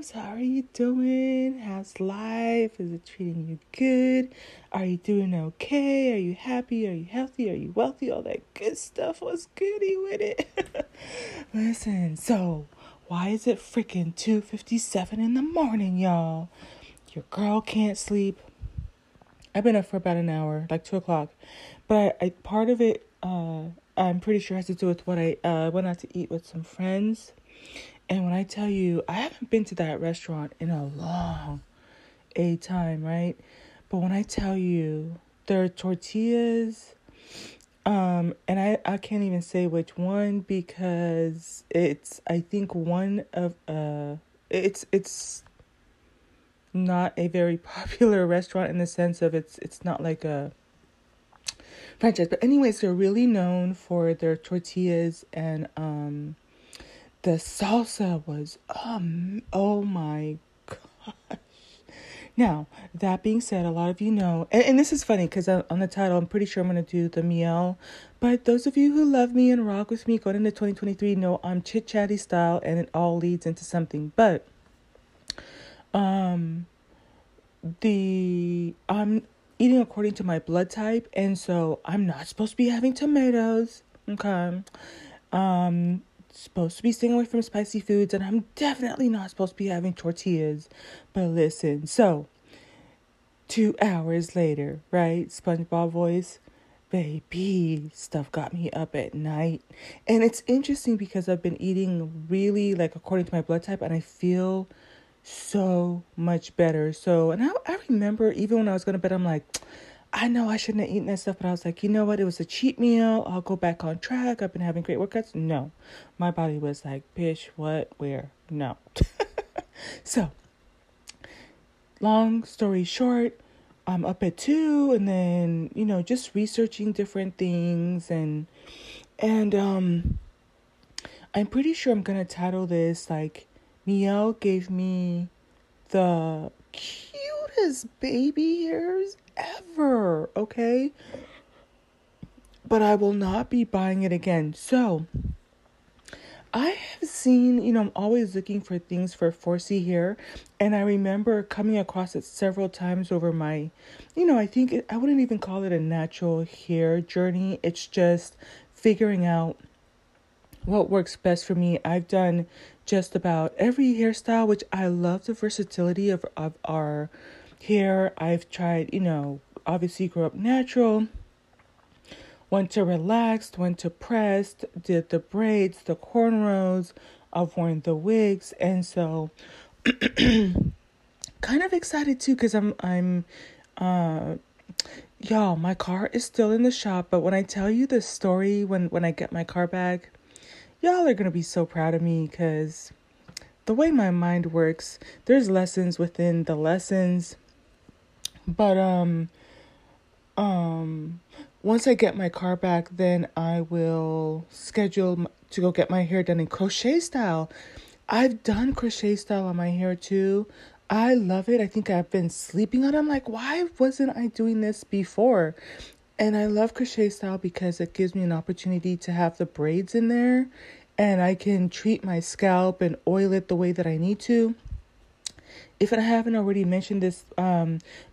loves? How are you doing? How's life? Is it treating you good? Are you doing okay? Are you happy? Are you healthy? Are you wealthy? All that good stuff. What's goody with it? Listen, so why is it freaking 2:57 in the morning, y'all? Your girl can't sleep. I've been up for about an hour, like 2 o'clock. But I part of it, I'm pretty sure has to do with what I went out to eat with some friends. And when I tell you, I haven't been to that restaurant in a long time, right? But when I tell you, there are tortillas, and I can't even say which one because it's, I think one of, it's not a very popular restaurant in the sense of it's not like a franchise. But anyways, they're really known for their tortillas, and the salsa was oh my gosh. Now, that being said, a lot of you know, and this is funny because on the title, I'm pretty sure I'm going to do the miel. But those of you who love me and rock with me going into 2023 know I'm chit-chatty style, and it all leads into something. But I'm eating according to my blood type, and so I'm not supposed to be having tomatoes, okay? Supposed to be staying away from spicy foods, and I'm definitely not supposed to be having tortillas. But listen, so 2 hours later, right, SpongeBob voice, baby, stuff got me up at night. And it's interesting because I've been eating really like according to my blood type, and I feel so much better. So, and I remember even when I was going to bed, I'm like, I know I shouldn't have eaten that stuff, but I was like, you know what? It was a cheat meal. I'll go back on track. I've been having great workouts. No, my body was like, bitch, what, where? No. So, long story short, I'm up at 2, and then, you know, just researching different things, and I'm pretty sure I'm going to title this like, Miel gave me the cutest baby hairs ever, okay? But I will not be buying it again. So, I have seen, you know, I'm always looking for things for 4C hair, and I remember coming across it several times over my, you know, I think, I wouldn't even call it a natural hair journey. It's just figuring out what works best for me. I've done just about every hairstyle, which I love the versatility of our hair. I've tried, you know, obviously grew up natural, went to relaxed, went to pressed, did the braids, the cornrows, I've worn the wigs, and so kind of excited too because I'm y'all, my car is still in the shop, but when I tell you the story when I get my car back, y'all are going to be so proud of me because the way my mind works, there's lessons within the lessons. But once I get my car back, then I will schedule to go get my hair done in crochet style. I've done crochet style on my hair too. I love it. I think I've been sleeping on it. I'm like, why wasn't I doing this before? And I love crochet style because it gives me an opportunity to have the braids in there, and I can treat my scalp and oil it the way that I need to. If I haven't already mentioned this,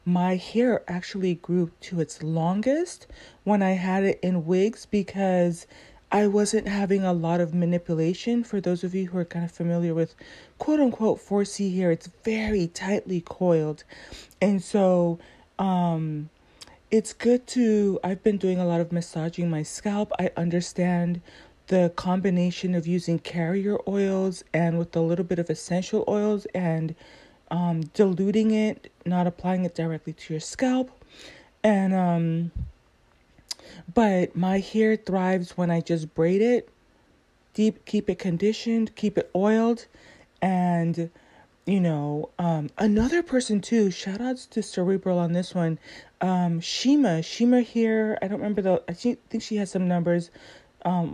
my hair actually grew to its longest when I had it in wigs because I wasn't having a lot of manipulation. For those of you who are kind of familiar with quote unquote 4C hair, it's very tightly coiled. And so, it's good to, I've been doing a lot of massaging my scalp. I understand the combination of using carrier oils and with a little bit of essential oils and diluting it, not applying it directly to your scalp. And, but my hair thrives when I just braid it deep, keep it conditioned, keep it oiled, and you know, another person too, shout outs to Cerebral on this one. Shima here, I don't remember I think she has some numbers, at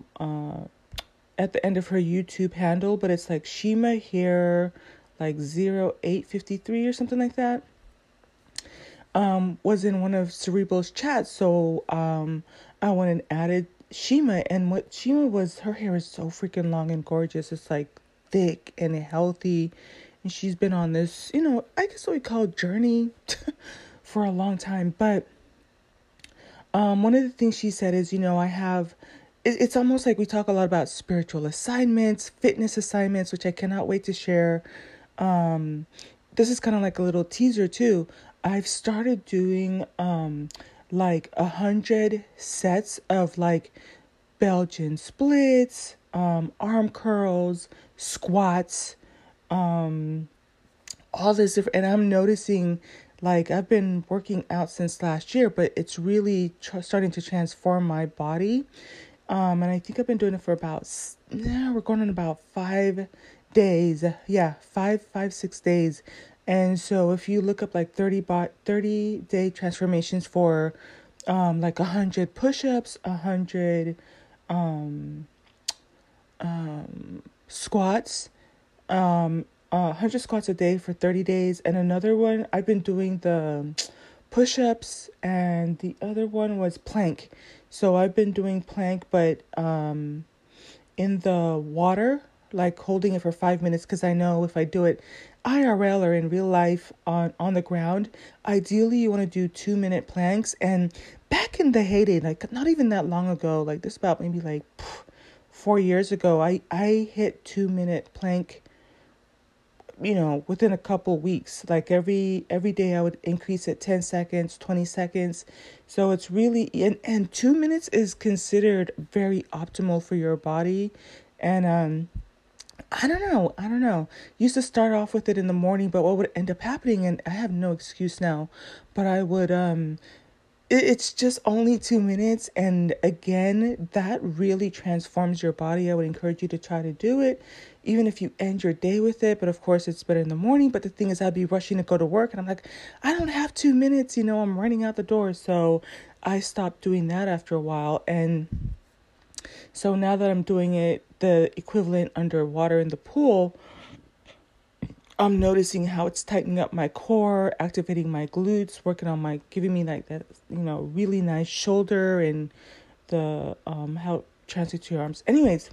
the end of her YouTube handle, but it's like Shima here, like 0853 or something like that. Was in one of Cerebral's chats. So, I went and added Shima, and what Shima was, her hair is so freaking long and gorgeous. It's like thick and healthy And she's been on this, you know, I guess what we call journey for a long time. But one of the things she said is, you know, I have, it's almost like we talk a lot about spiritual assignments, fitness assignments, which I cannot wait to share. This is kind of like a little teaser too. I've started doing like 100 sets of like Belgian splits, arm curls, squats, all this different, and I'm noticing, like, I've been working out since last year, but it's really starting to transform my body. And I think I've been doing it for about, we're going on about 5 days. Yeah, five, 6 days. And so if you look up like 30 day transformations for, like 100 push-ups, 100, squats, 100 squats a day for 30 days. And another one, I've been doing the push-ups, and the other one was plank. So I've been doing plank, but in the water, like holding it for 5 minutes, because I know if I do it IRL or in real life on the ground, ideally you want to do 2-minute planks. And back in the heyday, like not even that long ago, like this about maybe like 4 years ago, I hit 2-minute plank, you know, within a couple weeks. Like every day I would increase it 10 seconds, 20 seconds. So it's really, and 2 minutes is considered very optimal for your body. And, I don't know. Used to start off with it in the morning, but what would end up happening, and I have no excuse now, but I would, it's just only 2 minutes. And again, that really transforms your body. I would encourage you to try to do it, even if you end your day with it. But of course, it's better in the morning. But the thing is, I'd be rushing to go to work, and I'm like, I don't have 2 minutes. You know, I'm running out the door. So I stopped doing that after a while. And so now that I'm doing it, the equivalent underwater in the pool, I'm noticing how it's tightening up my core, activating my glutes, working on my, giving me like that, you know, really nice shoulder, and the, how it translates to your arms. Anyways,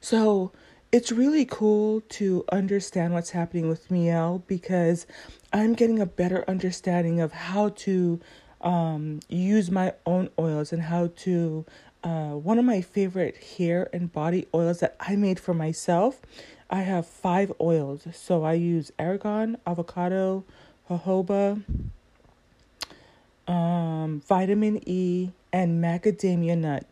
so it's really cool to understand what's happening with Miel, because I'm getting a better understanding of how to, use my own oils, and how to, one of my favorite hair and body oils that I made for myself. I have 5 oils. So I use argan, avocado, jojoba, vitamin E, and macadamia nut.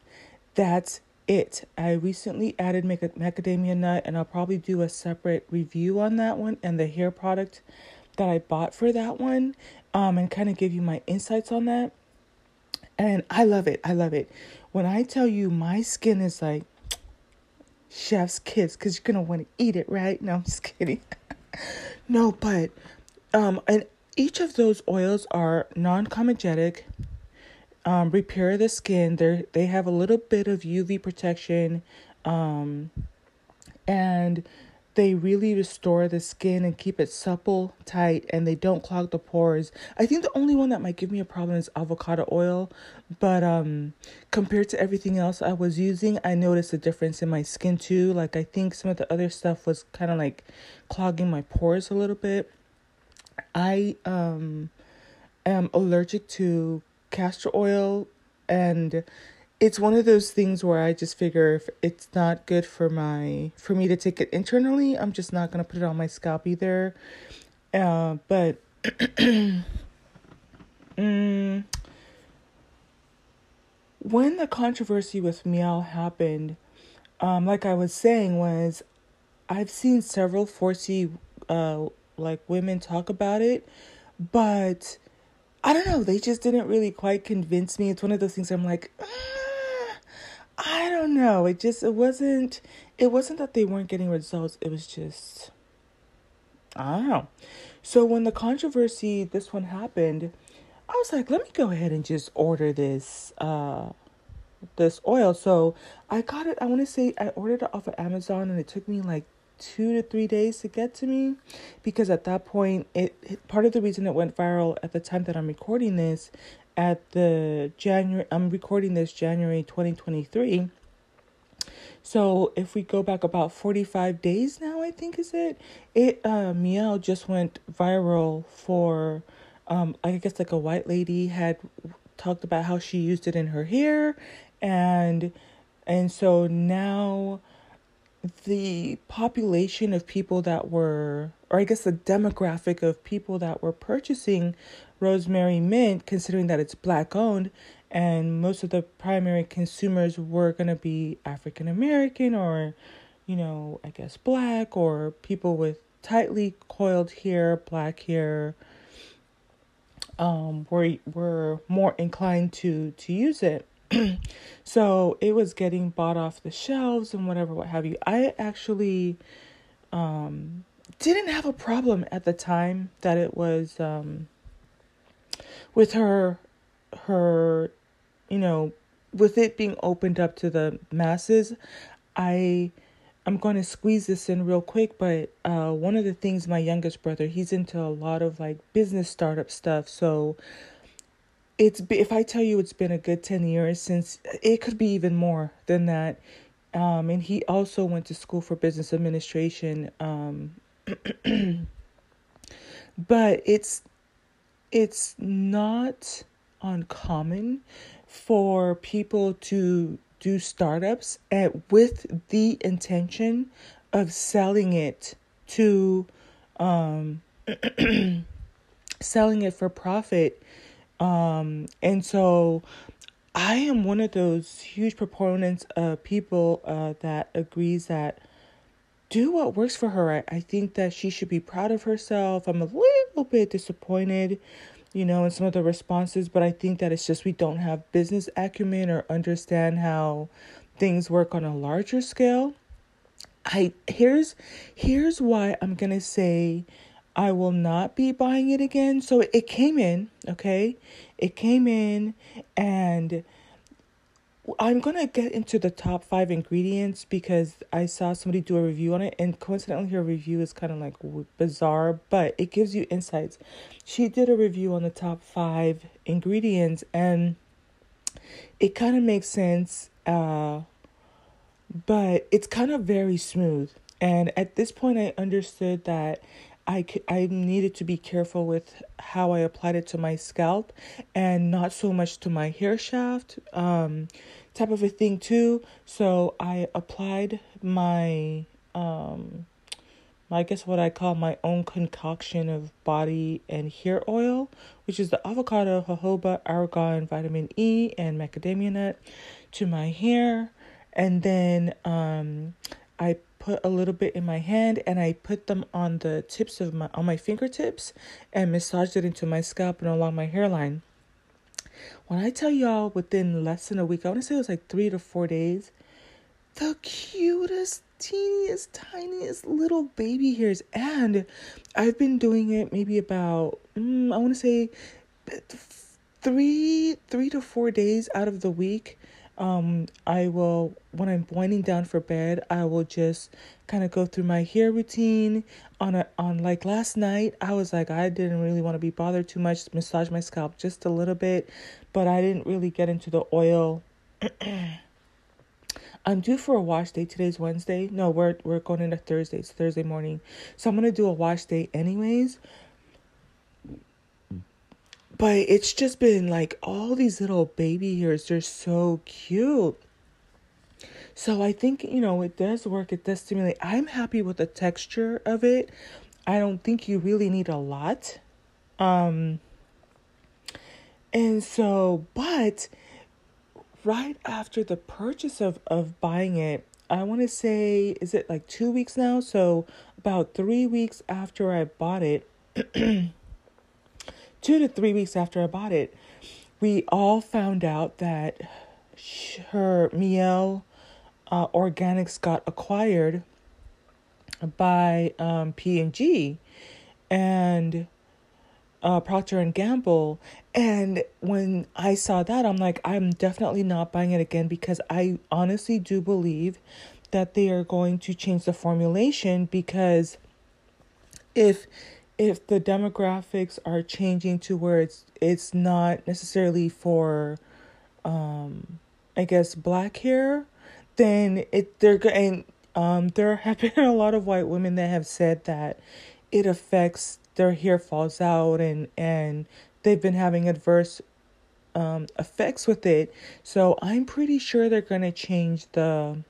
That's it. I recently added macadamia nut, and I'll probably do a separate review on that one and the hair product that I bought for that one, and kind of give you my insights on that. And I love it. I love it. When I tell you my skin is like chef's kiss, because you're going to want to eat it, right? No, I'm just kidding. No, but and each of those oils are non-comedogenic, repair the skin. They have a little bit of UV protection, and they really restore the skin and keep it supple, tight, and they don't clog the pores. I think the only one that might give me a problem is avocado oil, but compared to everything else I was using, I noticed a difference in my skin too. Like I think some of the other stuff was kind of like clogging my pores a little bit. I am allergic to castor oil, and it's one of those things where I just figure if it's not good for me to take it internally, I'm just not going to put it on my scalp either. But when the controversy with Miel happened, like I was saying, was I've seen several 4C like women talk about it, but I don't know, they just didn't really quite convince me. It's one of those things I'm like, I don't know. It wasn't that they weren't getting results. It was just, I don't know. So when the controversy, this one happened, I was like, let me go ahead and just order this, this oil. So I got it. I want to say I ordered it off of Amazon, and it took me like 2 to 3 days to get to me, because at that point, it part of the reason it went viral at the time that I'm recording this, I'm recording this January 2023. So if we go back about 45 days now, I I think is it. It meow just went viral for I guess like a white lady had talked about how she used it in her hair, and so now the population of people that were, or I guess the demographic of people that were purchasing rosemary mint, considering that it's black owned and most of the primary consumers were going to be African American or, you know, I guess black or people with tightly coiled hair, black hair, were more inclined to use it. So it was getting bought off the shelves and whatever, what have you. I actually didn't have a problem at the time that it was with her, you know, with it being opened up to the masses. I'm going to squeeze this in real quick, but one of the things my youngest brother, he's into a lot of like business startup stuff, so if I tell you it's been a good 10 years since, it could be even more than that. And he also went to school for business administration. But it's not uncommon for people to do startups with the intention of selling it to, selling it for profit. And so I am one of those huge proponents of people that agrees that do what works for her. I think that she should be proud of herself. I'm a little bit disappointed, you know, in some of the responses, but I think that it's just we don't have business acumen or understand how things work on a larger scale. Here's why I'm going to say I will not be buying it again. So it came in, okay? It came in, and I'm going to get into the top 5 ingredients because I saw somebody do a review on it, and coincidentally her review is kind of like bizarre, but it gives you insights. She did a review on the top 5 ingredients, and it kind of makes sense, but it's kind of very smooth. And at this point I understood that I needed to be careful with how I applied it to my scalp and not so much to my hair shaft, type of a thing too. So I applied my, I guess what I call my own concoction of body and hair oil, which is the avocado, jojoba, argan, vitamin E, and macadamia nut to my hair. And then I put a little bit in my hand, and I put them on the tips of my, on my fingertips, and massaged it into my scalp and along my hairline. When I tell y'all, within less than a week, I want to say it was like 3 to 4 days, the cutest, teeniest, tiniest little baby hairs. And I've been doing it maybe about, I want to say three to 4 days out of the week. I will, when I'm winding down for bed, I will just kind of go through my hair routine on like last night. I was like, I didn't really want to be bothered too much, massage my scalp just a little bit, but I didn't really get into the oil. I'm due for a wash day. Today's Wednesday. No, we're going into Thursday. It's Thursday morning. So I'm going to do a wash day anyways. But it's just been like all these little baby hairs. They're so cute. So I think, you know, it does work. It does stimulate. I'm happy with the texture of it. I don't think you really need a lot. And so, but right after the purchase of buying it, I want to say, is it like 2 weeks now? So about 3 weeks after I bought it, 2 to 3 weeks after I bought it, we all found out that her Miel Organics got acquired by P&G and Procter & Gamble. And when I saw that, I'm like, I'm definitely not buying it again, because I honestly do believe that they are going to change the formulation, because if the demographics are changing to where it's not necessarily for, I guess, black hair, then it they're and There have been a lot of white women that have said that it affects, their hair falls out, and they've been having adverse effects with it. So I'm pretty sure they're going to change the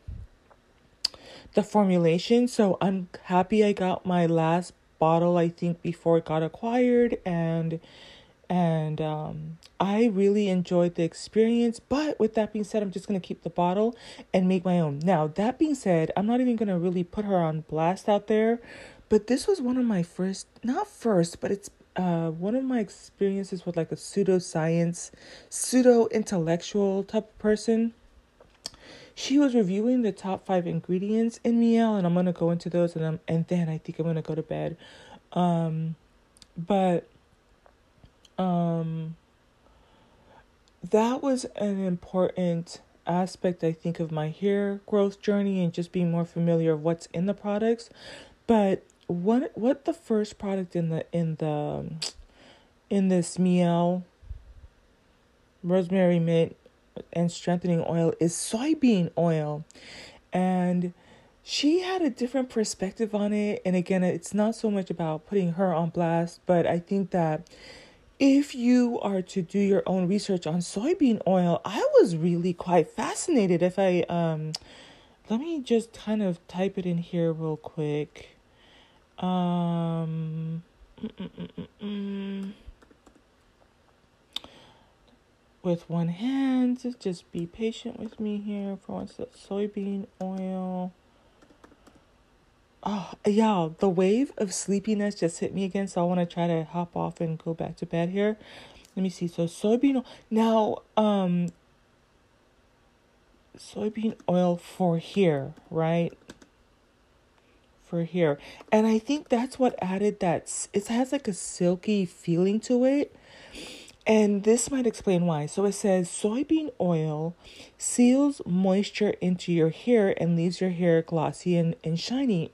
formulation. So I'm happy I got my last bottle, I think, before it got acquired, and I really enjoyed the experience. But with that being said, I'm just going to keep the bottle and make my own. Now, that being said, I'm not even going to really put her on blast out there, but this was one of my one of my experiences with like a pseudoscience, pseudo-intellectual type of person. She was reviewing the top 5 ingredients in miel, and I'm going to go into those, and then I think I'm going to go to bed. That was an important aspect, I think, of my hair growth journey and just being more familiar of what's in the products. But what the first product in this miel, rosemary mint, and strengthening oil is soybean oil, and she had a different perspective on it. And again, it's not so much about putting her on blast, but I think that if you are to do your own research on soybean oil, I was really quite fascinated. If I, let me just kind of type it in here real quick. With one hand, just be patient with me here for once. Soybean oil. Oh, yeah, the wave of sleepiness just hit me again, so I want to try to hop off and go back to bed here. Let me see. So soybean oil. Now, soybean oil for hair, right? For hair. And I think that's what added that. It has like a silky feeling to it. And this might explain why. So it says soybean oil seals moisture into your hair and leaves your hair glossy and shiny.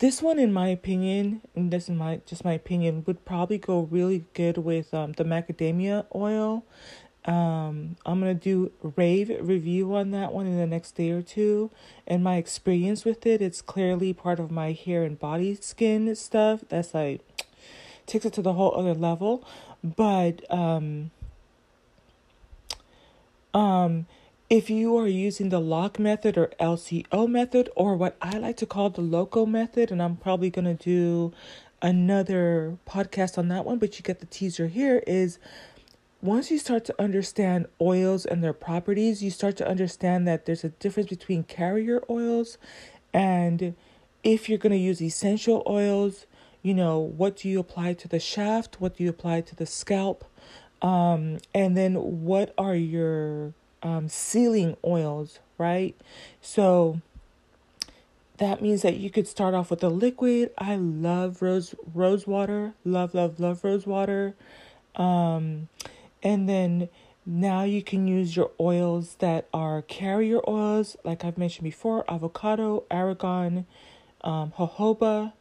This one, in my opinion, and this is my opinion, would probably go really good with the macadamia oil. I'm going to do rave review on that one in the next day or two. And my experience with it, it's clearly part of my hair and body skin stuff. That's like, takes it to the whole other level. But if you are using the lock method or LCO method, or what I like to call the loco method, and I'm probably going to do another podcast on that one, but you get the teaser here, is once you start to understand oils and their properties, you start to understand that there's a difference between carrier oils, and if you're going to use essential oils, you know, what do you apply to the shaft? What do you apply to the scalp? And then what are your sealing oils, right? So that means that you could start off with a liquid. I love rose water. Love, love, love rose water. And then now you can use your oils that are carrier oils, like I've mentioned before, avocado, argan, jojoba,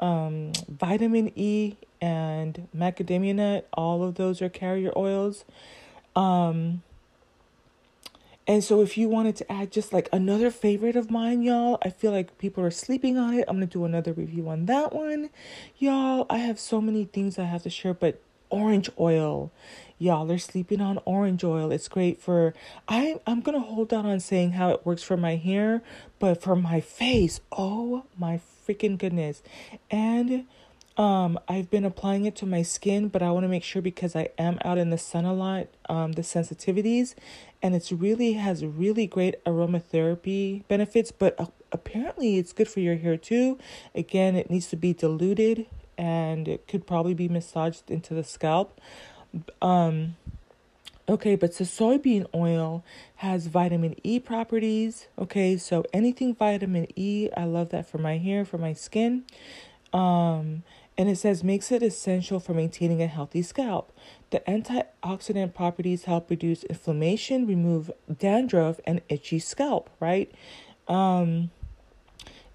vitamin E, and macadamia nut. All of those are carrier oils. And so if you wanted to add just like another favorite of mine, y'all, I feel like people are sleeping on it. I'm going to do another review on that one. Y'all, I have so many things I have to share, but orange oil. Y'all are sleeping on orange oil. It's great for, I'm going to hold out on saying how it works for my hair, but for my face, oh my freaking goodness. And I've been applying it to my skin, but I want to make sure, because I am out in the sun a lot, the sensitivities, and it's really has really great aromatherapy benefits, but apparently it's good for your hair too. Again, it needs to be diluted, and it could probably be massaged into the scalp. Okay, but so soybean oil has vitamin E properties. Okay, so anything vitamin E, I love that for my hair, for my skin. And it says makes it essential for maintaining a healthy scalp. The antioxidant properties help reduce inflammation, remove dandruff, and itchy scalp, right? It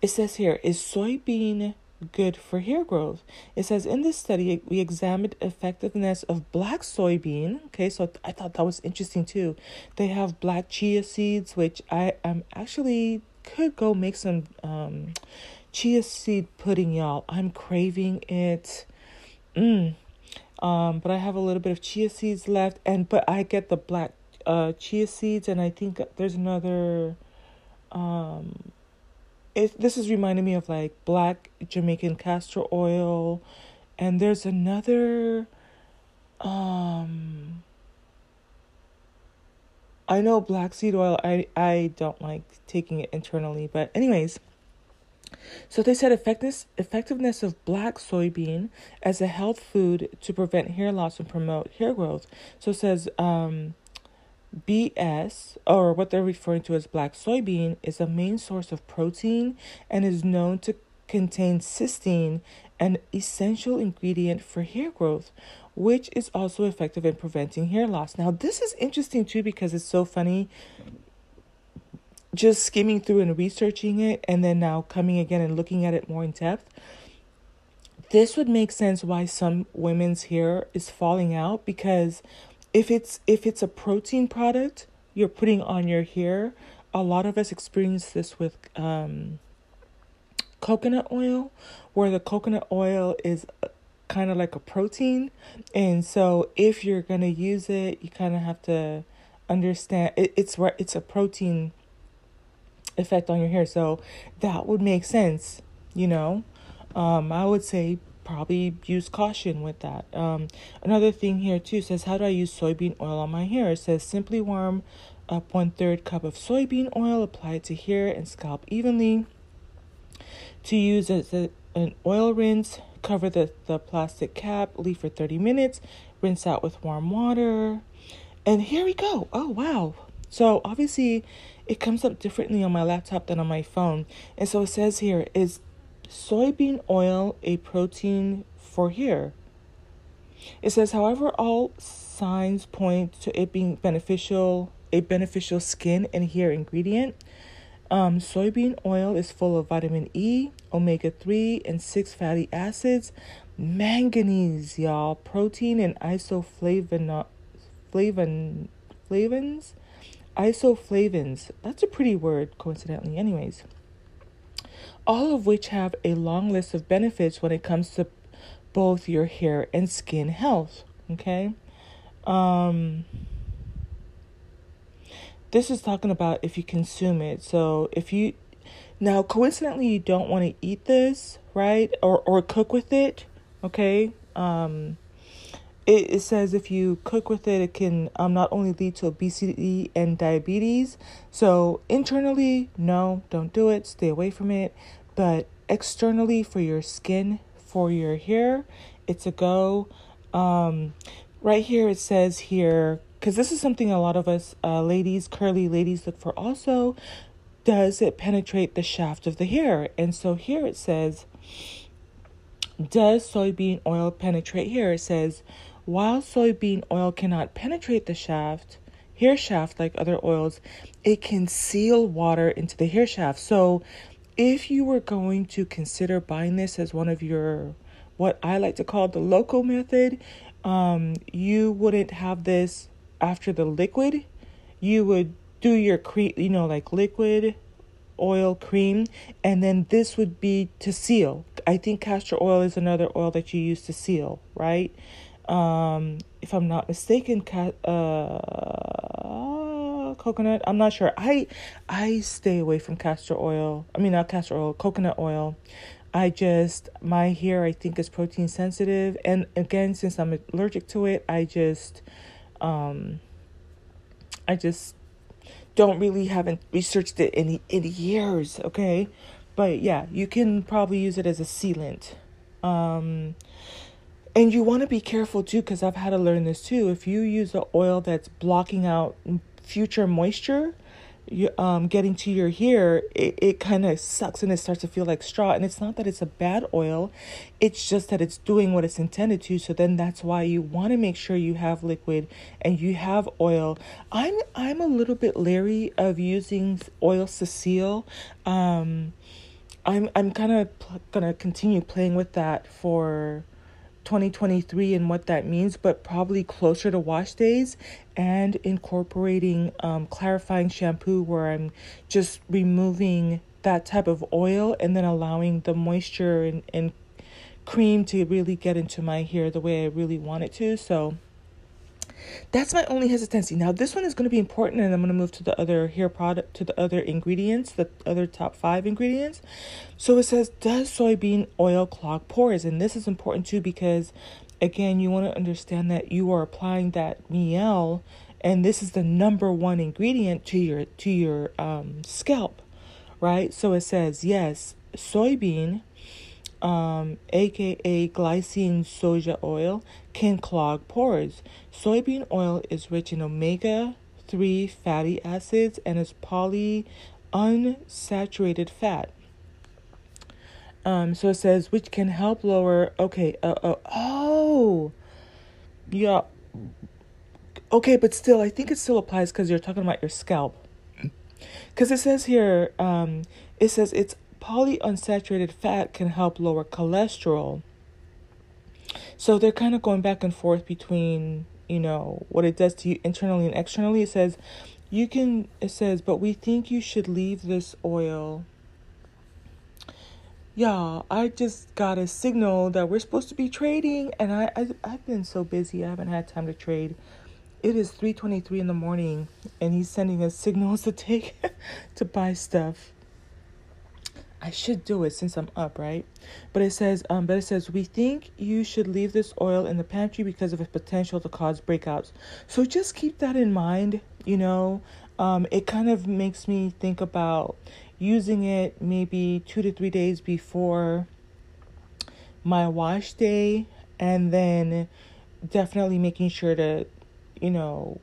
says here, is soybean good for hair growth? It says in this study we examined effectiveness of black soybean. Okay, so I thought that was interesting too. They have black chia seeds, which I am actually could go make some chia seed pudding, y'all. I'm craving it. But I have a little bit of chia seeds left, but I get the black chia seeds, and I think there's another. This is reminding me of like black Jamaican castor oil, and there's another. I know black seed oil, I don't like taking it internally, but anyways. So they said effectiveness of black soybean as a health food to prevent hair loss and promote hair growth. So it says BS, or what they're referring to as black soybean, is a main source of protein and is known to contain cysteine, an essential ingredient for hair growth, which is also effective in preventing hair loss. Now, this is interesting too, because it's so funny just skimming through and researching it, and then now coming again and looking at it more in depth. This would make sense why some women's hair is falling out, because if it's a protein product you're putting on your hair, a lot of us experience this with coconut oil, where the coconut oil is kind of like a protein, and so if you're gonna use it, you kind of have to understand it's a protein effect on your hair. So that would make sense, you know. I would say probably use caution with that. Another thing here too says, how do I use soybean oil on my hair? It says simply warm up 1/3 cup of soybean oil, apply it to hair and scalp evenly. To use as an oil rinse, cover the plastic cap, leave for 30 minutes, rinse out with warm water. And here we go. Oh, wow. So obviously it comes up differently on my laptop than on my phone. And so it says here, is soybean oil a protein for hair? It says, however, all signs point to it being a beneficial skin and hair ingredient. Soybean oil is full of vitamin E, omega-3, and 6 fatty acids, manganese, y'all, protein, and isoflavones. That's a pretty word, coincidentally. Anyways, all of which have a long list of benefits when it comes to both your hair and skin health. Okay. This is talking about if you consume it. So coincidentally, you don't want to eat this, right? Or cook with it. Okay. It says if you cook with it, it can not only lead to obesity and diabetes. So internally, no, don't do it. Stay away from it. But externally, for your skin, for your hair, it's a go. Right here, it says here, because this is something a lot of us ladies, curly ladies, look for also. Does it penetrate the shaft of the hair? And so here it says, does soybean oil penetrate hair? It says, while soybean oil cannot penetrate the hair shaft like other oils, it can seal water into the hair shaft. So if you were going to consider buying this as one of your, what I like to call the local method, you wouldn't have this after the liquid. You would do your cream, you know, like liquid oil cream, and then this would be to seal. I think castor oil is another oil that you use to seal, right? If I'm not mistaken, coconut, I'm not sure. I stay away from castor oil. I mean, not castor oil, coconut oil. My hair, I think, is protein sensitive, and again, since I'm allergic to it, I just don't really haven't researched it in years, okay? But yeah, you can probably use it as a sealant. And you want to be careful too, because I've had to learn this too. If you use an oil that's blocking out future moisture, getting to your hair, it kind of sucks and it starts to feel like straw. And it's not that it's a bad oil, it's just that it's doing what it's intended to. So then that's why you want to make sure you have liquid and you have oil. I'm a little bit leery of using oils to seal. I'm kind of gonna continue playing with that for 2023 and what that means, but probably closer to wash days, and incorporating clarifying shampoo where I'm just removing that type of oil and then allowing the moisture and cream to really get into my hair the way I really want it to. So that's my only hesitancy. Now this one is going to be important, and I'm going to move to the other hair product, to the other ingredients, the other top 5 ingredients. So it says, does soybean oil clog pores? And this is important too, because again, you want to understand that you are applying that miel, and this is the number 1 ingredient to your scalp, right? So it says, yes, soybean aka glycine soja oil can clog pores. Soybean oil is rich in omega-3 fatty acids and is polyunsaturated fat. So it says, which can help lower, but still, I think it still applies because you're talking about your scalp. Because it says here, it says it's polyunsaturated fat can help lower cholesterol. So they're kind of going back and forth between, you know, what it does to you internally and externally. It says, but we think you should leave this oil. Yeah, I just got a signal that we're supposed to be trading, and I've been so busy, I haven't had time to trade. It is 3:23 in the morning, and he's sending us signals to take to buy stuff. I should do it since I'm up, right? But it says, we think you should leave this oil in the pantry because of its potential to cause breakouts. So just keep that in mind, you know. It kind of makes me think about using it maybe 2 to 3 days before my wash day, and then definitely making sure to, you know,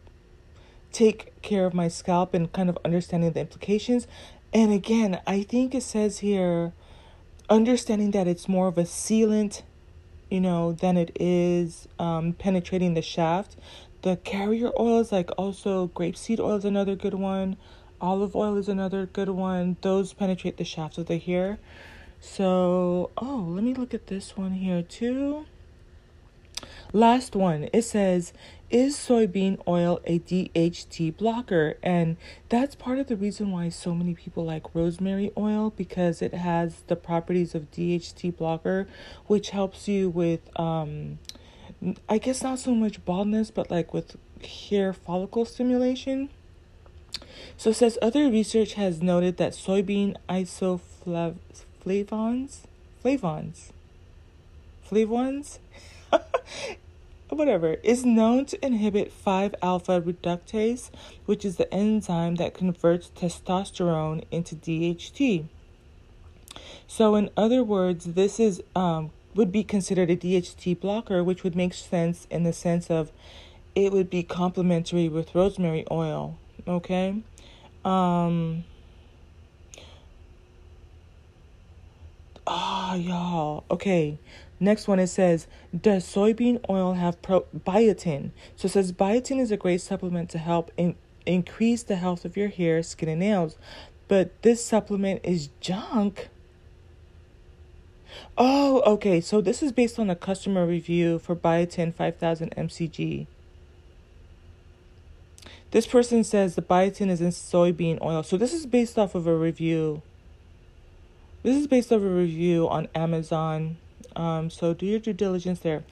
take care of my scalp and kind of understanding the implications. And again, I think it says here, understanding that it's more of a sealant, you know, than it is penetrating the shaft. The carrier oils, like also grapeseed oil is another good one. Olive oil is another good one. Those penetrate the shaft of the hair. So, let me look at this one here too. Last one, it says, is soybean oil a DHT blocker? And that's part of the reason why so many people like rosemary oil, because it has the properties of DHT blocker, which helps you with, I guess not so much baldness, but like with hair follicle stimulation. So it says, other research has noted that soybean isoflavones, whatever, is known to inhibit 5-alpha reductase, which is the enzyme that converts testosterone into DHT. So in other words, this is would be considered a DHT blocker, which would make sense in the sense of it would be complementary with rosemary oil. Okay. Y'all. Okay. Next one, it says, does soybean oil have biotin? So it says, biotin is a great supplement to help increase the health of your hair, skin, and nails. But this supplement is junk. Oh, okay. So this is based on a customer review for biotin 5000 mcg. This person says the biotin is in soybean oil. So this is based off of a review. This is based off a review on Amazon. So do your due diligence there.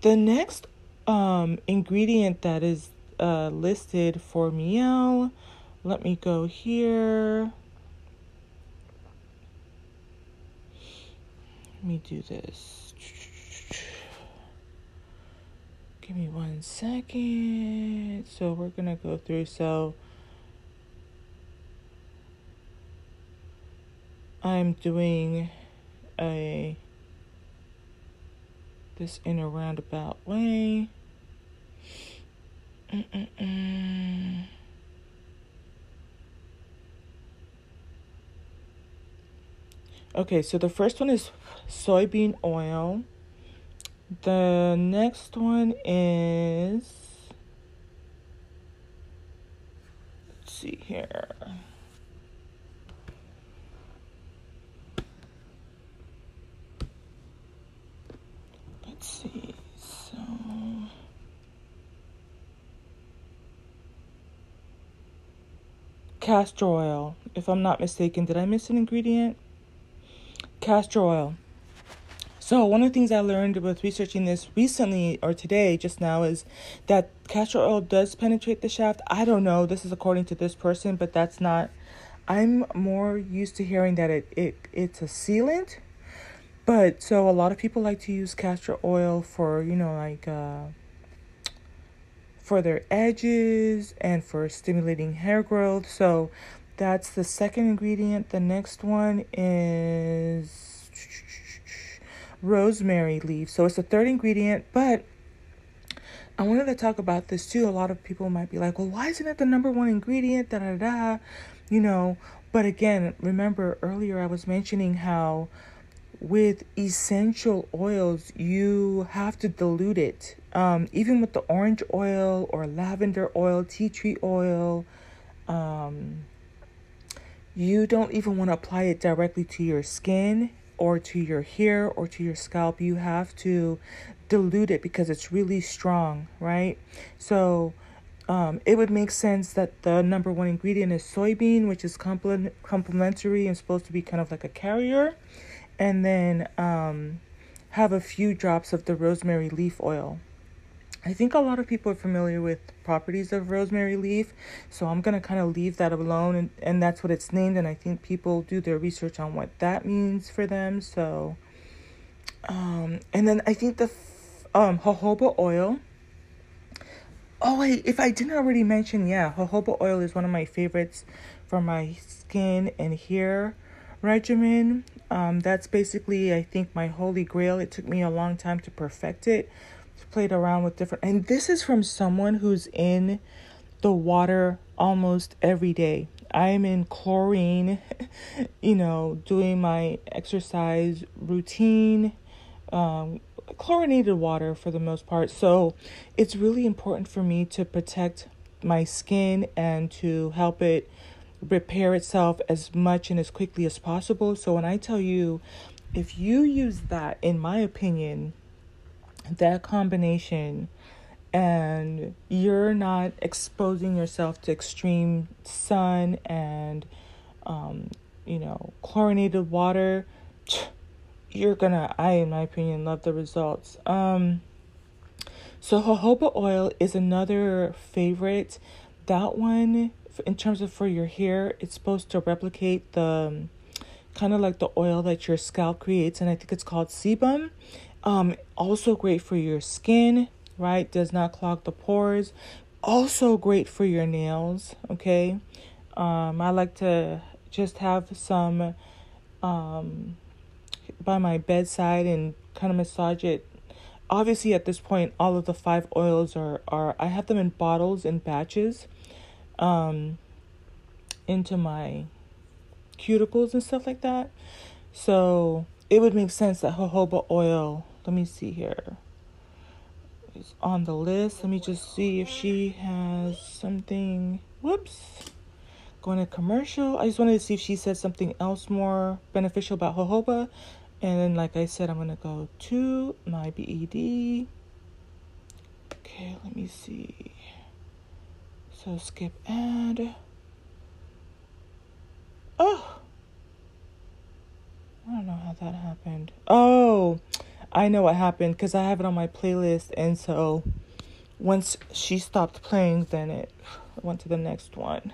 The next ingredient that is listed for miel, let me go here. Let me do this. Give me 1 second. So we're going to go through. So I'm doing this in a roundabout way. Okay, so the first one is soybean oil. The next one is, let's see here. Let's see. castor oil, if I'm not mistaken. Did I miss an ingredient? Castor oil. So one of the things I learned with researching this recently, or today, just now, is that castor oil does penetrate the shaft. I don't know. This is according to this person, but that's not... I'm more used to hearing that it's a sealant. But, so a lot of people like to use castor oil for, you know, like, for their edges and for stimulating hair growth. So that's the second ingredient. The next one is rosemary leaves. So it's the third ingredient, but I wanted to talk about this too. A lot of people might be like, well, why isn't it the number one ingredient? Da da da, you know. But again, remember earlier I was mentioning how with essential oils, you have to dilute it. Even with the orange oil or lavender oil, tea tree oil, you don't even want to apply it directly to your skin or to your hair or to your scalp. You have to dilute it because it's really strong, right? So it would make sense that the number one ingredient is soybean, which is complementary and supposed to be kind of like a carrier. And then have a few drops of the rosemary leaf oil. I think a lot of people are familiar with properties of rosemary leaf, so I'm going to kind of leave that alone, and that's what it's named, and I think people do their research on what that means for them. So, and then I think the jojoba oil. Oh, wait, if I didn't already mention, yeah, jojoba oil is one of my favorites for my skin and hair regimen. That's basically, I think, my holy grail. It took me a long time to perfect it. Played around with different, and this is from someone who's in the water almost every day. I'm in chlorine, you know, doing my exercise routine, chlorinated water for the most part. So it's really important for me to protect my skin and to help it repair itself as much and as quickly as possible. So when I tell you, if you use that, in my opinion, that combination, and you're not exposing yourself to extreme sun and, you know, chlorinated water, you're gonna, in my opinion, love the results. So jojoba oil is another favorite. That one, in terms of for your hair, it's supposed to replicate the kind of like the oil that your scalp creates, and I think it's called sebum. Also great for your skin, right? Does not clog the pores. Also great for your nails, okay? I like to just have some by my bedside and kind of massage it. Obviously, at this point, all of the 5 oils are I have them in bottles and batches into my cuticles and stuff like that. So it would make sense that jojoba oil, let me see here, it's on the list. Let me just see if she has something. Whoops. Going to commercial. I just wanted to see if she said something else more beneficial about jojoba. And then, like I said, I'm going to go to my BED. Okay, let me see. So skip ad. Oh, I don't know how that happened. Oh, I know what happened, because I have it on my playlist. And so once she stopped playing, then it went to the next one.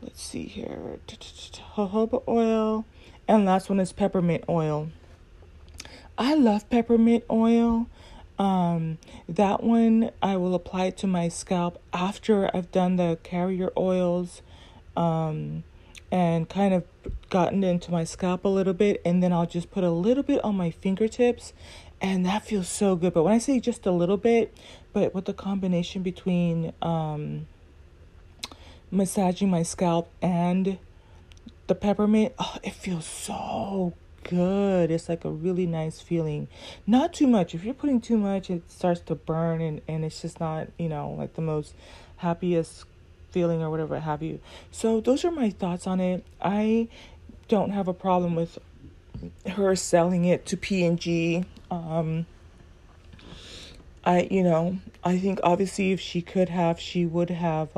Let's see here. Jojoba oil. And last one is peppermint oil. I love peppermint oil. That one I will apply to my scalp after I've done the carrier oils. And kind of gotten into my scalp a little bit, and then I'll just put a little bit on my fingertips, and that feels so good. But when I say just a little bit, but with the combination between massaging my scalp and the peppermint, oh, it feels so good. It's like a really nice feeling. Not too much. If you're putting too much, it starts to burn, and it's just not, you know, like the most happiest feeling or whatever have you. So those are my thoughts on it. I don't have a problem with her selling it to P&G. I think obviously if she could have, she would have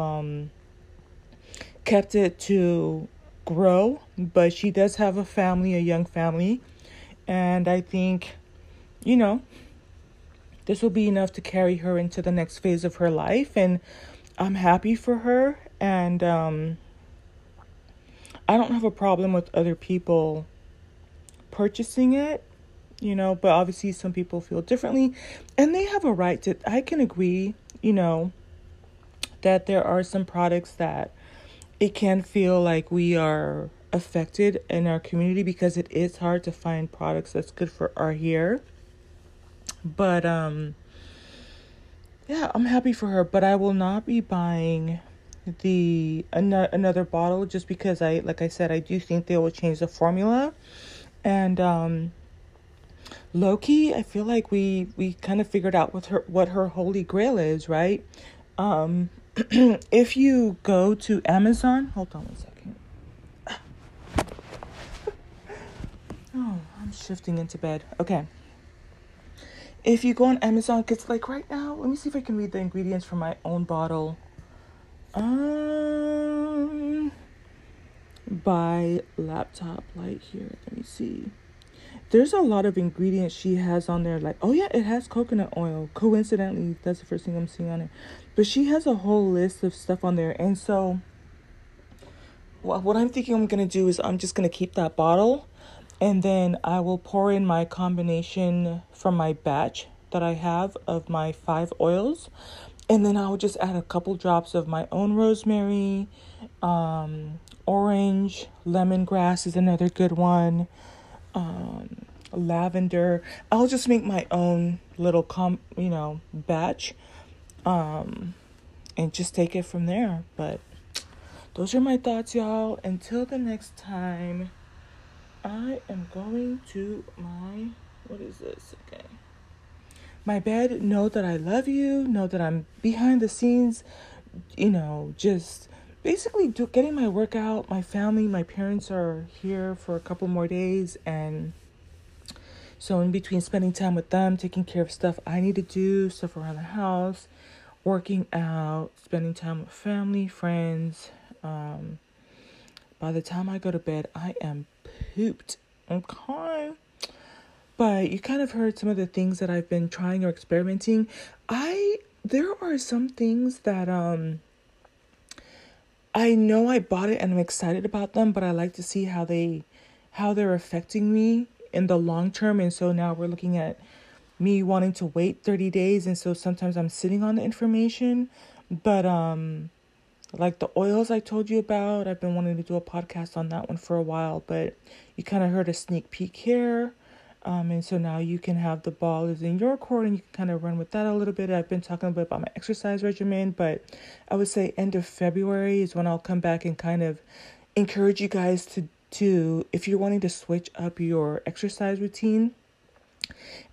kept it to grow, but she does have a family, a young family, and I think, you know, this will be enough to carry her into the next phase of her life, and I'm happy for her. And I don't have a problem with other people purchasing it, you know, but obviously some people feel differently, and they have a right to. I can agree, you know, that there are some products that it can feel like we are affected in our community, because it is hard to find products that's good for our hair. But yeah, I'm happy for her, but I will not be buying the another bottle, just because I, like I said, I do think they will change the formula. And low-key, I feel like we kind of figured out what her holy grail is, right? If you go to Amazon, hold on 1 second. Oh, I'm shifting into bed. Okay. If you go on Amazon, because like right now, let me see if I can read the ingredients for my own bottle. By laptop light here. Let me see. There's a lot of ingredients she has on there. Like, oh yeah, it has coconut oil. Coincidentally, that's the first thing I'm seeing on it. But she has a whole list of stuff on there. And so, well, what I'm thinking I'm going to do is I'm just going to keep that bottle. And then I will pour in my combination from my batch that I have of my 5 oils. And then I will just add a couple drops of my own rosemary. Orange, lemongrass is another good one. Lavender. I'll just make my own little batch. And just take it from there. But those are my thoughts, y'all. Until the next time. I am going to my, what is this? Okay. My bed. Know that I love you. Know that I'm behind the scenes, you know, just basically getting my workout. My family, my parents are here for a couple more days. And so in between spending time with them, taking care of stuff I need to do, stuff around the house, working out, spending time with family, friends. By the time I go to bed, I am pooped. Okay. But you kind of heard some of the things that I've been trying or experimenting. There are some things that I know I bought it and I'm excited about them, but I like to see how they're affecting me in the long term. And so now we're looking at me wanting to wait 30 days, and so sometimes I'm sitting on the information. But like the oils I told you about, I've been wanting to do a podcast on that one for a while, but you kind of heard a sneak peek here. And so now you can have the ball is in your court, and you can kind of run with that a little bit. I've been talking a bit about my exercise regimen, but I would say end of February is when I'll come back and kind of encourage you guys to if you're wanting to switch up your exercise routine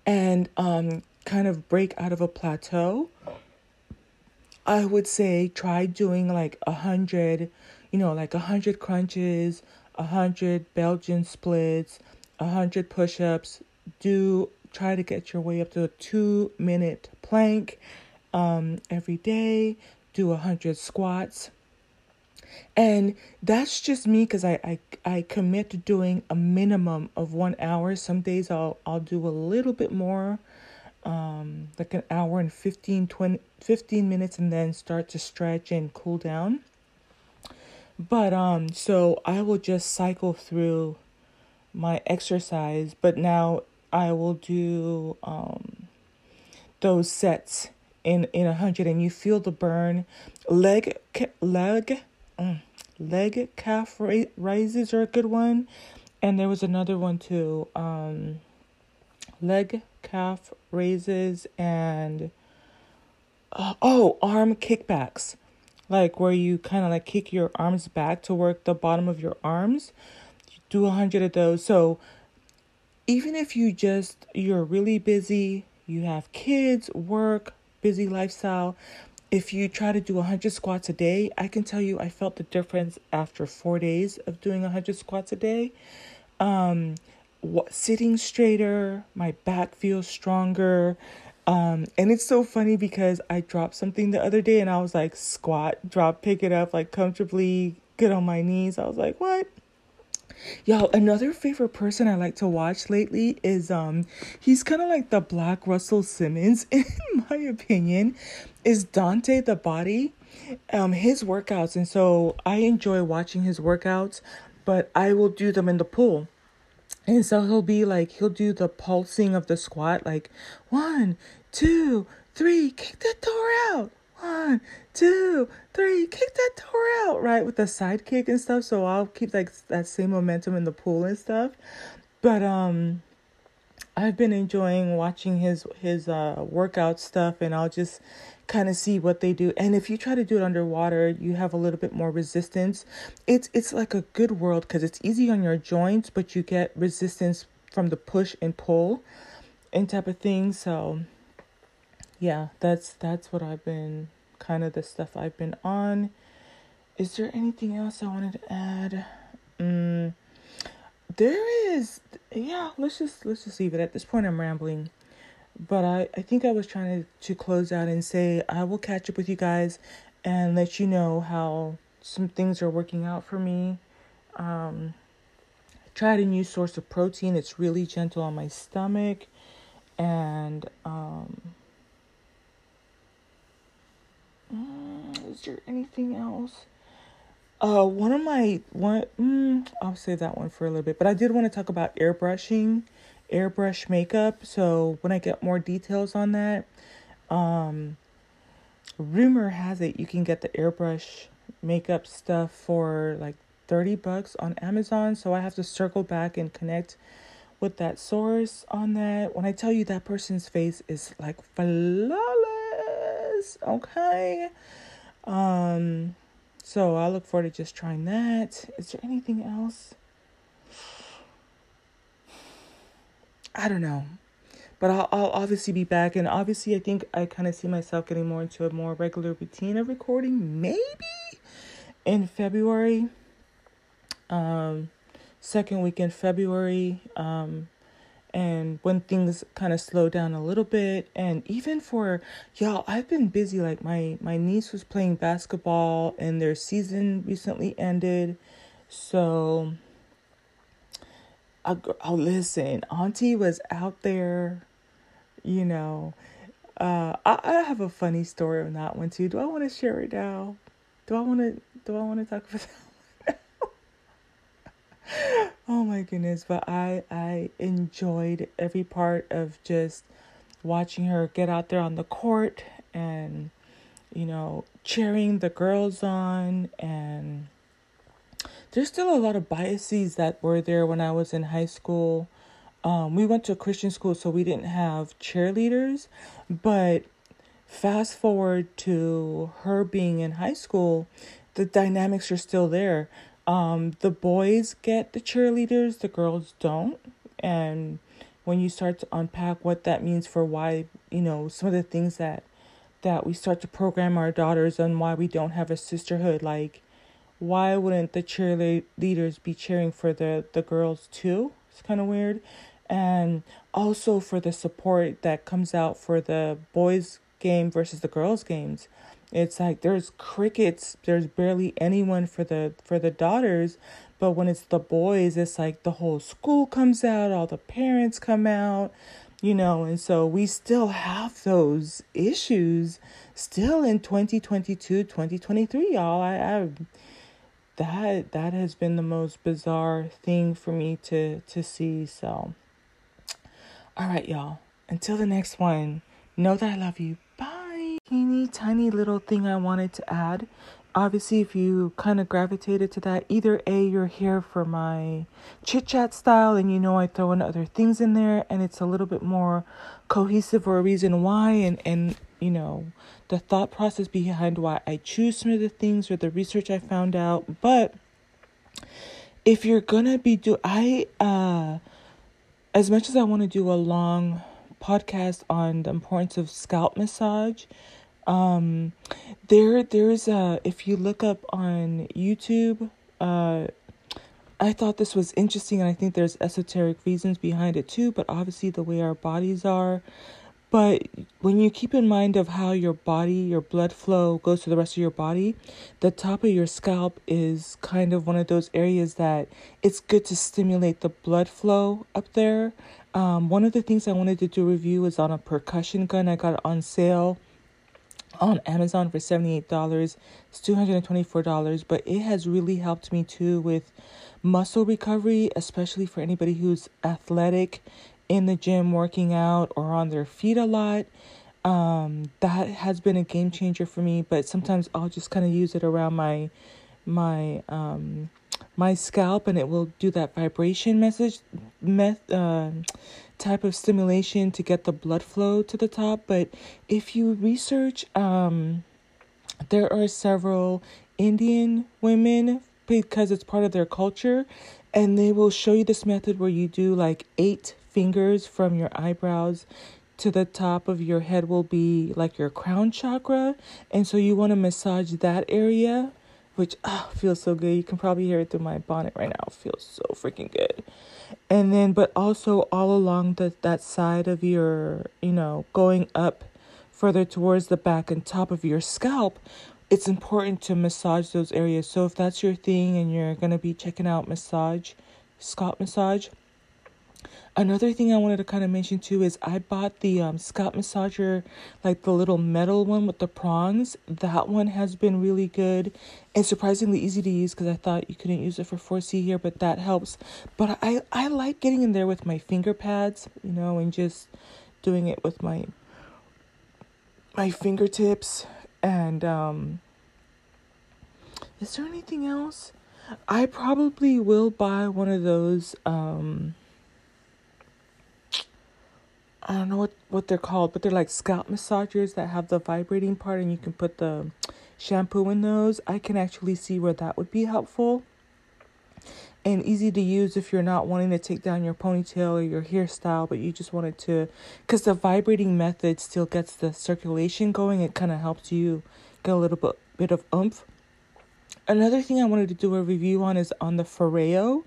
and kind of break out of a plateau. I would say try doing like 100, you know, like 100 crunches, 100 Belgian splits, 100 push-ups. Try to get your way up to a 2-minute plank every day. Do 100 squats. And that's just me, because I commit to doing a minimum of 1 hour. Some days I'll do a little bit more. Like an hour and 15 minutes, and then start to stretch and cool down. But so I will just cycle through my exercise, but now I will do those sets in 100, and you feel the burn. Leg calf rises are a good one, and there was another one too. Leg calf raises and arm kickbacks, like where you kind of like kick your arms back to work the bottom of your arms. You do 100 of those. So even if you're really busy, you have kids, work, busy lifestyle, if you try to do 100 squats a day, I can tell you I felt the difference after 4 days of doing 100 squats a day. Sitting straighter, my back feels stronger. And it's so funny because I dropped something the other day, and I was like, squat, drop, pick it up, like comfortably, get on my knees. I was like, what? Yo, another favorite person I like to watch lately is, he's kind of like the Black Russell Simmons, in my opinion, is Dante the Body, his workouts. And so I enjoy watching his workouts, but I will do them in the pool. And so he'll be like, he'll do the pulsing of the squat, like 1, 2, 3, kick that door out. 1, 2, 3, kick that door out, right? With the side kick and stuff. So I'll keep like that same momentum in the pool and stuff. But I've been enjoying watching his workout stuff, and I'll just kind of see what they do. And if you try to do it underwater, you have a little bit more resistance. It's like a good world because it's easy on your joints, but you get resistance from the push and pull and type of thing. So yeah, that's what I've been, kind of the stuff I've been on. Is there anything else I wanted to add? There is. Yeah, let's just leave it at this point. I'm rambling. But I think I was trying to close out and say I will catch up with you guys and let you know how some things are working out for me. I tried a new source of protein. It's really gentle on my stomach. And is there anything else? I'll save that one for a little bit. But I did want to talk about airbrush makeup. So when I get more details on that, rumor has it you can get the airbrush makeup stuff for like $30 on Amazon. So I have to circle back and connect with that source on that. When I tell you that person's face is like flawless. Okay. So I look forward to just trying that. Is there anything else? I don't know. But I'll obviously be back, and obviously I think I kind of see myself getting more into a more regular routine of recording, maybe in February. Second week in February. And when things kind of slow down a little bit, and even for y'all, I've been busy. Like my niece was playing basketball and their season recently ended. So I'll listen, Auntie was out there, you know. I have a funny story on that one too. Do I want to share it now? Do I want to talk about that? Oh my goodness, but I enjoyed every part of just watching her get out there on the court and, you know, cheering the girls on. And there's still a lot of biases that were there when I was in high school. We went to a Christian school, so we didn't have cheerleaders. But fast forward to her being in high school, the dynamics are still there. The boys get the cheerleaders, the girls don't. And when you start to unpack what that means for why, you know, some of the things that we start to program our daughters on, why we don't have a sisterhood, like why wouldn't the cheerleaders be cheering for the girls too? It's kind of weird. And also for the support that comes out for the boys game versus the girls games. It's like there's crickets, there's barely anyone for the daughters, but when it's the boys, it's like the whole school comes out, all the parents come out, you know. And so we still have those issues still in 2022, 2023, y'all. I that has been the most bizarre thing for me to see. So all right, y'all, until the next one, know that I love you. Tiny little thing I wanted to add. Obviously, if you kind of gravitated to that, either A, you're here for my chit chat style, and you know I throw in other things in there and it's a little bit more cohesive for a reason why, and you know the thought process behind why I choose some of the things or the research I found out. But if you're gonna be as much as I want to do a long podcast on the importance of scalp massage, there's if you look up on YouTube, I thought this was interesting, and I think there's esoteric reasons behind it too, but obviously the way our bodies are, But when you keep in mind of how your body, your blood flow goes to the rest of your body, the top of your scalp is kind of one of those areas that it's good to stimulate the blood flow up there. One of the things I wanted to do a review is on a percussion gun. I got it on sale on Amazon for $78. It's $224, but it has really helped me too with muscle recovery, especially for anybody who's athletic, in the gym, working out, or on their feet a lot. That has been a game changer for me, but sometimes I'll just kind of use it around my scalp, and it will do that vibration type of stimulation to get the blood flow to the top. But if you research, there are several Indian women, because it's part of their culture, and they will show you this method where you do like 8 fingers from your eyebrows to the top of your head will be like your crown chakra. And so you want to massage that area, which feels so good. You can probably hear it through my bonnet right now. It feels so freaking good. And then, but also all along that side of your, going up further towards the back and top of your scalp, it's important to massage those areas. So if that's your thing and you're going to be checking out massage, scalp massage. Another thing I wanted to kind of mention too is I bought the scalp massager, like the little metal one with the prongs. That one has been really good and surprisingly easy to use, because I thought you couldn't use it for 4C here, but that helps. But I like getting in there with my finger pads, and just doing it with my fingertips. And is there anything else? I probably will buy one of those I don't know what they're called, but they're like scalp massagers that have the vibrating part, and you can put the shampoo in those. I can actually see where that would be helpful and easy to use if you're not wanting to take down your ponytail or your hairstyle, but you just wanted to, because the vibrating method still gets the circulation going. It kind of helps you get a little bit of oomph. Another thing I wanted to do a review on is on the Foreo.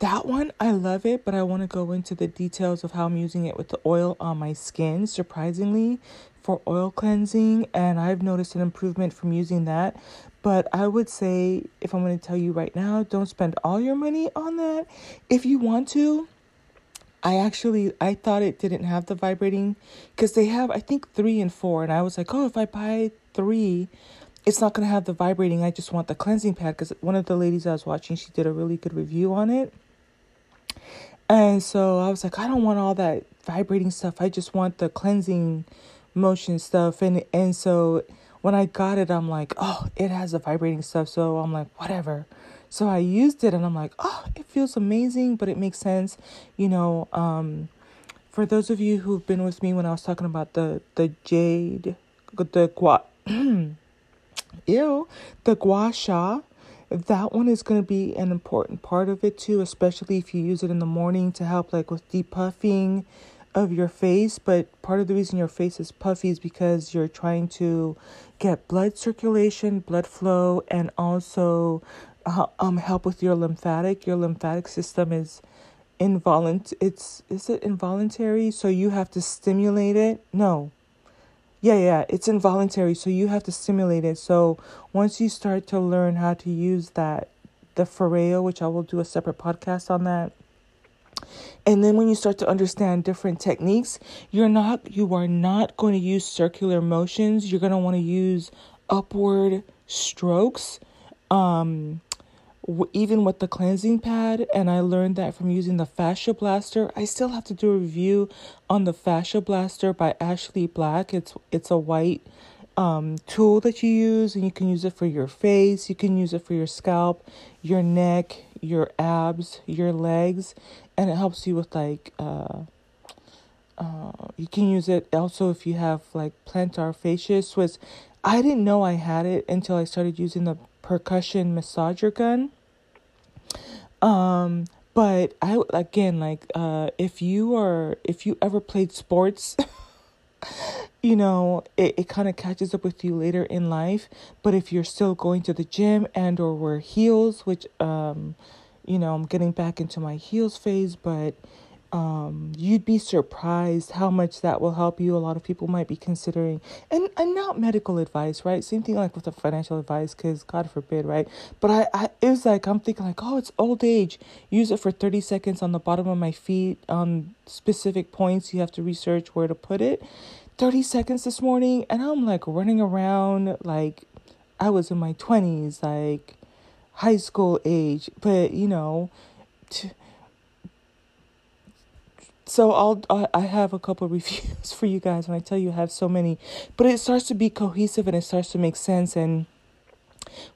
That one, I love it, but I want to go into the details of how I'm using it with the oil on my skin, surprisingly, for oil cleansing. And I've noticed an improvement from using that. But I would say, if I'm going to tell you right now, don't spend all your money on that. If you want to, I thought it didn't have the vibrating, because they have, I think, 3 and 4. And I was like, oh, if I buy 3... it's not going to have the vibrating. I just want the cleansing pad, because one of the ladies I was watching, she did a really good review on it. And so I was like, I don't want all that vibrating stuff. I just want the cleansing motion stuff. And so when I got it, I'm like, oh, it has the vibrating stuff. So I'm like, whatever. So I used it and I'm like, oh, it feels amazing, but it makes sense. For those of you who've been with me when I was talking about the jade, the gua sha, that one is going to be an important part of it too, especially if you use it in the morning to help like with depuffing of your face. But part of the reason your face is puffy is because you're trying to get blood circulation, blood flow, and also help with your lymphatic. Your lymphatic system is involuntary, so you have to stimulate it. No. Yeah, it's involuntary, so you have to stimulate it. So once you start to learn how to use that, the Foreo, which I will do a separate podcast on that, and then when you start to understand different techniques, you are not going to use circular motions. You're going to want to use upward strokes, even with the cleansing pad. And I learned that from using the Fascia Blaster. I still have to do a review on the Fascia Blaster by Ashley Black. It's a white tool that you use, and you can use it for your face, you can use it for your scalp, your neck, your abs, your legs, and it helps you with like you can use it also if you have like plantar fasciitis, which I didn't know I had it until I started using the percussion massager gun. But I again, like, if you ever played sports, it kind of catches up with you later in life. But if you're still going to the gym and or wear heels, which I'm getting back into my heels phase, but You'd be surprised how much that will help you. A lot of people might be considering, and not medical advice, right? Same thing like with the financial advice, because God forbid, right? But it was like, I'm thinking like, oh, it's old age. Use it for 30 seconds on the bottom of my feet on specific points. You have to research where to put it. 30 seconds this morning. And I'm like running around like I was in my 20s, like high school age. But, you know, so I have a couple of reviews for you guys when I tell you I have so many. But it starts to be cohesive and it starts to make sense. And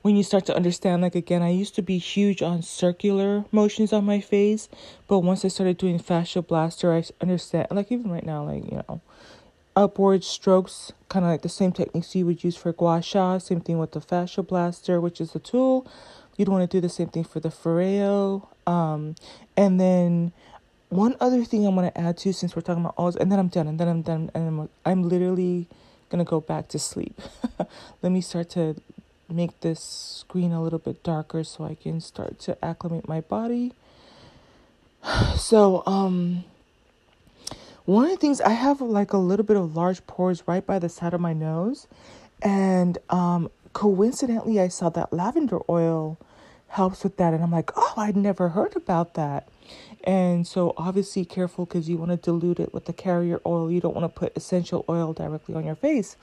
when you start to understand, like, again, I used to be huge on circular motions on my face. But once I started doing Fascia Blaster, I understand, like, even right now, like, you know, upward strokes, kind of like the same techniques you would use for gua sha. Same thing with the Fascia Blaster, which is the tool. You'd want to do the same thing for the Foreo. And then one other thing I want to add to, since we're talking about all, and then I'm done, and then I'm done, and I'm literally going to go back to sleep. Let me start to make this screen a little bit darker so I can start to acclimate my body. So, one of the things, I have like a little bit of large pores right by the side of my nose. And coincidentally, I saw that lavender oil helps with that. And I'm like, oh, I'd never heard about that. And so obviously careful, because you want to dilute it with the carrier oil. You don't want to put essential oil directly on your face.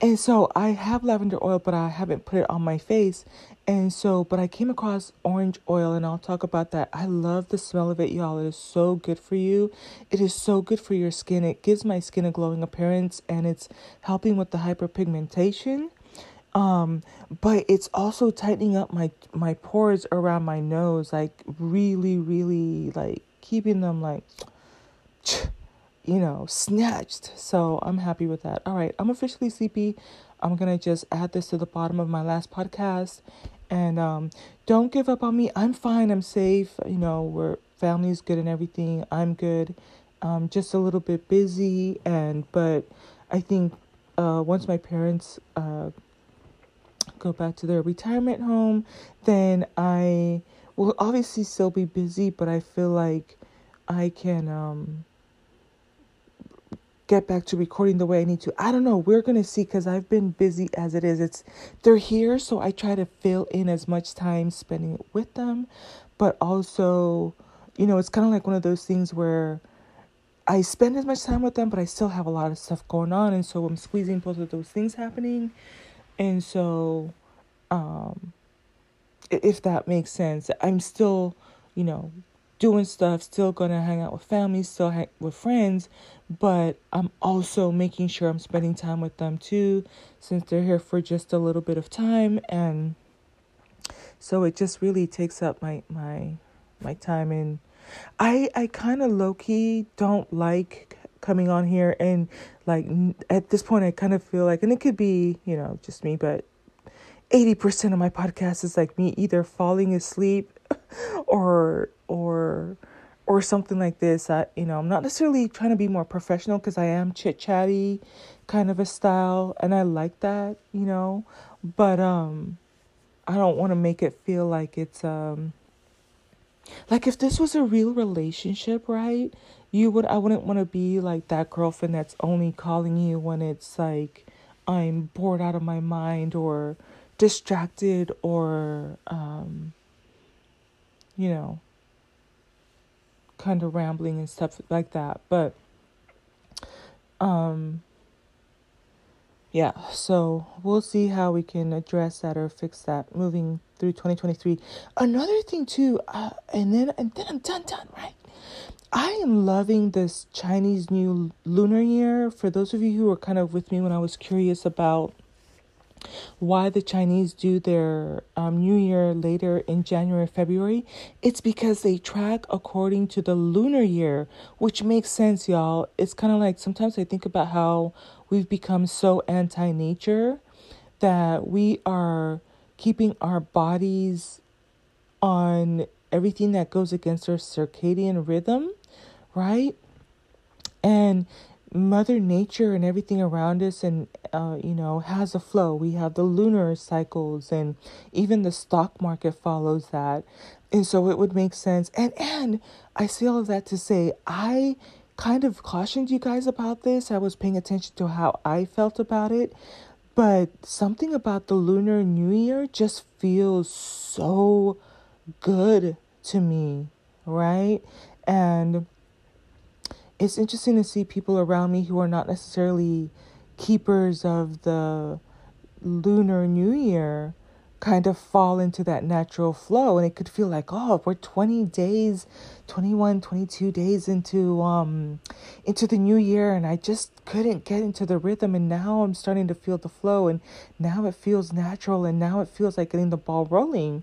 And so I have lavender oil, but I haven't put it on my face. And so, but I came across orange oil, and I'll talk about that. I love the smell of it, y'all. It is so good for you. It is so good for your skin. It gives my skin a glowing appearance, and it's helping with the hyperpigmentation. But it's also tightening up my pores around my nose, like really, really like keeping them like, you know, snatched. So I'm happy with that. All right. I'm officially sleepy. I'm going to just add this to the bottom of my last podcast, and, don't give up on me. I'm fine. I'm safe. You know, we're family's good and everything. I'm good. Just a little bit busy. But I think, once my parents, go back to their retirement home, then I will obviously still be busy, but I feel like I can get back to recording the way I need to. I don't know. We're going to see, because I've been busy as it is. They're here, so I try to fill in as much time spending it with them. But also, you know, it's kind of like one of those things where I spend as much time with them, but I still have a lot of stuff going on. And so I'm squeezing both of those things happening. And so, if that makes sense, I'm still, you know, doing stuff, still going to hang out with family, still hang with friends, but I'm also making sure I'm spending time with them too, since they're here for just a little bit of time. And so it just really takes up my time. And I kind of low-key don't like coming on here, and like at this point I kind of feel like, and it could be, you know, just me, but 80% of my podcast is like me either falling asleep or something like this. You know, I'm not necessarily trying to be more professional, because I am chit-chatty kind of a style, and I like that, you know, but I don't want to make it feel like it's like if this was a real relationship, right? I wouldn't want to be like that girlfriend that's only calling you when it's like I'm bored out of my mind or distracted or, you know, kind of rambling and stuff like that. But, yeah, so we'll see how we can address that or fix that moving through 2023. Another thing too, and then I'm done, right? I am loving this Chinese New Lunar Year. For those of you who were kind of with me when I was curious about why the Chinese do their New Year later in January, February, it's because they track according to the lunar year, which makes sense, y'all. It's kind of like sometimes I think about how we've become so anti-nature that we are keeping our bodies on everything that goes against our circadian rhythm, right? And Mother Nature and everything around us, and you know, has a flow. We have the lunar cycles, and even the stock market follows that. And so it would make sense. And I say all of that to say, I kind of cautioned you guys about this. I was paying attention to how I felt about it. But something about the Lunar New Year just feels so good to me, right? And it's interesting to see people around me who are not necessarily keepers of the Lunar New Year kind of fall into that natural flow. And it could feel like, oh, we're 20 days, 21, 22 days into the new year, and I just couldn't get into the rhythm, and now I'm starting to feel the flow, and now it feels natural, and now it feels like getting the ball rolling.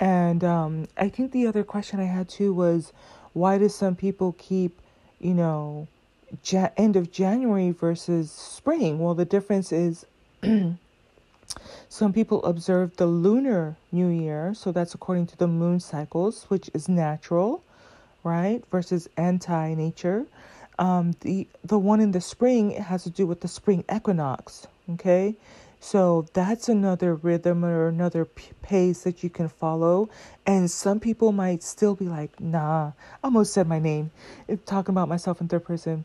And I think the other question I had too was, why do some people keep, you know, end of January versus spring? Well, the difference is some people observe the Lunar New Year, so that's according to the moon cycles, which is natural, right, versus anti-nature. The one in the spring has to do with the spring equinox, okay? So that's another rhythm or another pace that you can follow. And some people might still be like, nah, I almost said my name. It's talking about myself in third person.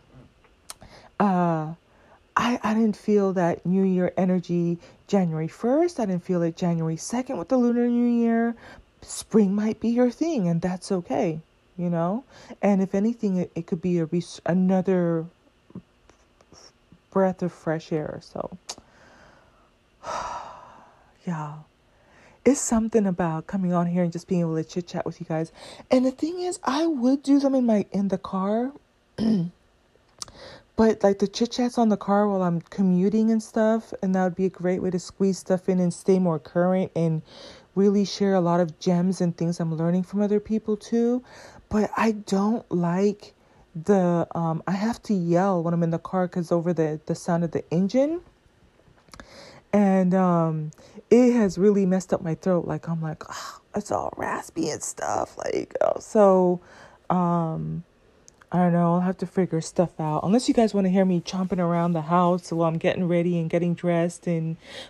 I didn't feel that New Year energy January 1st. I didn't feel it January 2nd with the Lunar New Year. Spring might be your thing, and that's okay, you know? And if anything, it could be another breath of fresh air. So, yeah. It's something about coming on here and just being able to chit-chat with you guys. And the thing is, I would do them in the car. But like the chit-chats on the car while I'm commuting and stuff, and that would be a great way to squeeze stuff in and stay more current and really share a lot of gems and things I'm learning from other people too. But I don't like the, I have to yell when I'm in the car because over the sound of the engine. And it has really messed up my throat. Like I'm like, oh, it's all raspy and stuff. Like, oh. So, I don't know. I'll have to figure stuff out. Unless you guys want to hear me chomping around the house while I'm getting ready and getting dressed.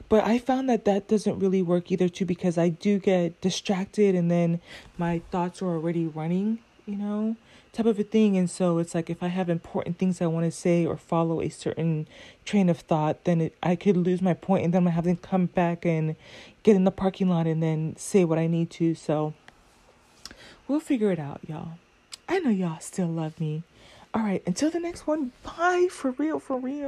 But I found that doesn't really work either, too, because I do get distracted and then my thoughts are already running, you know, type of a thing. And so it's like if I have important things I want to say or follow a certain train of thought, then I could lose my point, and then I'm having to come back and get in the parking lot and then say what I need to. So we'll figure it out, y'all. I know y'all still love me. All right, until the next one, bye, for real, for real.